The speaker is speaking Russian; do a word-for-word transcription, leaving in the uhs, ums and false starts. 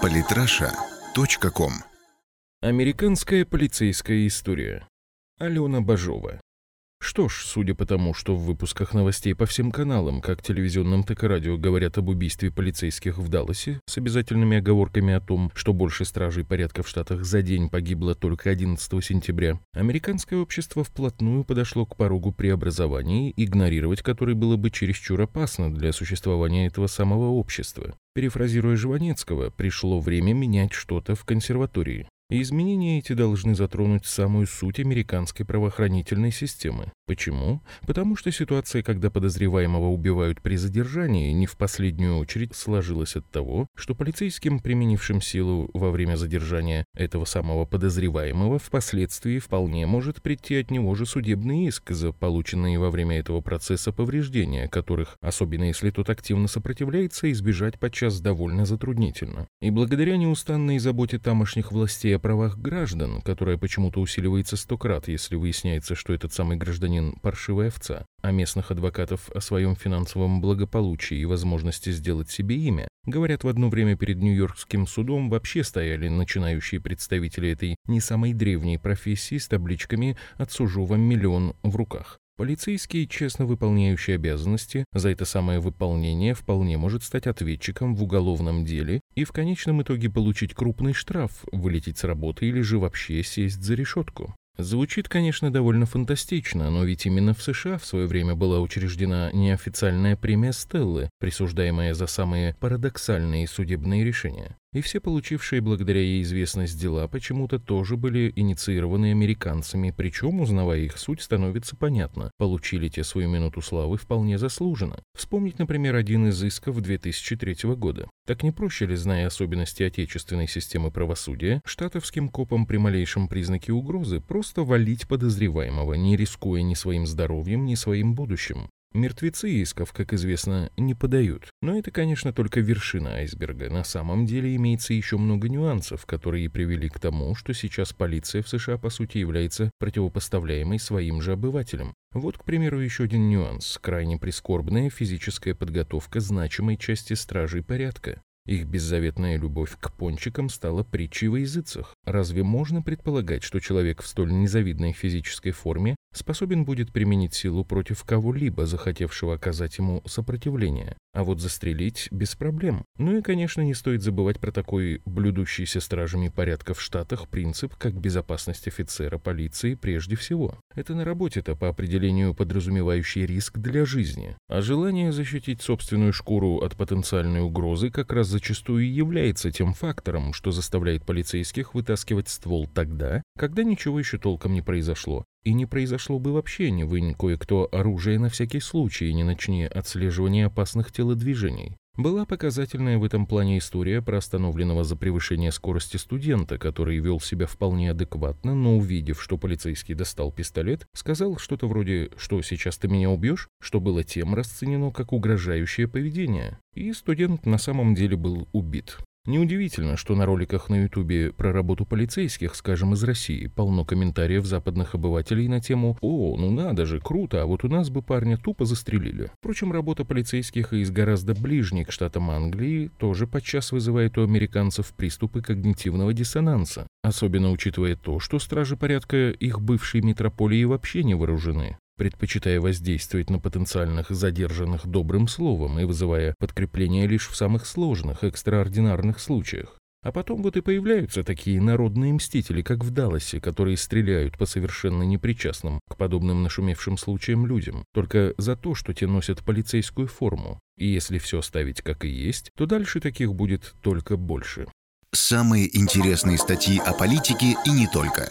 Политраша точка ком. Американская полицейская история. Алена Бажова. Что ж, судя по тому, что в выпусках новостей по всем каналам, как телевизионным, так и радио, говорят об убийстве полицейских в Далласе, с обязательными оговорками о том, что больше стражей порядка в Штатах за день погибло только одиннадцатого сентября, американское общество вплотную подошло к порогу преобразований, игнорировать который было бы чересчур опасно для существования этого самого общества. Перефразируя Жванецкого, пришло время менять что-то в консерватории. И изменения эти должны затронуть самую суть американской правоохранительной системы. Почему? Потому что ситуация, когда подозреваемого убивают при задержании, не в последнюю очередь сложилась от того, что полицейским, применившим силу во время задержания этого самого подозреваемого, впоследствии вполне может прийти от него же судебный иск за полученные во время этого процесса повреждения, которых, особенно если тот активно сопротивляется, избежать подчас довольно затруднительно. И благодаря неустанной заботе тамошних властей о правах граждан, которая почему-то усиливается сто крат, если выясняется, что этот самый гражданин – паршивая овца, а местных адвокатов о своем финансовом благополучии и возможности сделать себе имя, говорят, в одно время перед нью-йоркским судом вообще стояли начинающие представители этой не самой древней профессии с табличками «Отсужу вам миллион» в руках. Полицейский, честно выполняющий обязанности, за это самое выполнение вполне может стать ответчиком в уголовном деле и в конечном итоге получить крупный штраф, вылететь с работы или же вообще сесть за решетку. Звучит, конечно, довольно фантастично, но ведь именно в США в свое время была учреждена неофициальная премия Стеллы, присуждаемая за самые парадоксальные судебные решения. И все получившие благодаря ей известность дела почему-то тоже были инициированы американцами, причем, узнавая их суть, становится понятно, получили те свою минуту славы вполне заслуженно. Вспомнить, например, один из исков две тысячи третьего года. Так не проще ли, зная особенности отечественной системы правосудия, штатовским копам при малейшем признаке угрозы просто валить подозреваемого, не рискуя ни своим здоровьем, ни своим будущим? Мертвецы исков, как известно, не подают. Но это, конечно, только вершина айсберга. На самом деле имеется еще много нюансов, которые привели к тому, что сейчас полиция в США, по сути, является противопоставляемой своим же обывателям. Вот, к примеру, еще один нюанс – крайне прискорбная физическая подготовка значимой части стражей порядка. Их беззаветная любовь к пончикам стала притчей во языцах. Разве можно предполагать, что человек в столь незавидной физической форме способен будет применить силу против кого-либо, захотевшего оказать ему сопротивление? А вот застрелить без проблем. Ну и, конечно, не стоит забывать про такой блюдущийся стражами порядка в Штатах принцип, как безопасность офицера полиции прежде всего. Это на работе-то по определению подразумевающий риск для жизни. А желание защитить собственную шкуру от потенциальной угрозы как раз зачастую и является тем фактором, что заставляет полицейских вытаскивать ствол тогда, когда ничего еще толком не произошло. И не произошло бы вообще, не вынь кое-кто оружие на всякий случай и не начни отслеживание опасных телодвижений. Была показательная в этом плане история про остановленного за превышение скорости студента, который вел себя вполне адекватно, но, увидев, что полицейский достал пистолет, сказал что-то вроде «Что, сейчас ты меня убьешь?», что было тем расценено как угрожающее поведение. И студент на самом деле был убит. Неудивительно, что на роликах на Ютубе про работу полицейских, скажем, из России, полно комментариев западных обывателей на тему «О, ну надо же, круто, а вот у нас бы парня тупо застрелили». Впрочем, работа полицейских из гораздо ближней к штатам Англии тоже подчас вызывает у американцев приступы когнитивного диссонанса, особенно учитывая то, что стражи порядка их бывшей метрополии вообще не вооружены, предпочитая воздействовать на потенциальных задержанных добрым словом и вызывая подкрепление лишь в самых сложных, экстраординарных случаях. А потом вот и появляются такие народные мстители, как в Далласе, которые стреляют по совершенно непричастным к подобным нашумевшим случаям людям, только за то, что те носят полицейскую форму. И если все ставить как и есть, то дальше таких будет только больше. Самые интересные статьи о политике и не только.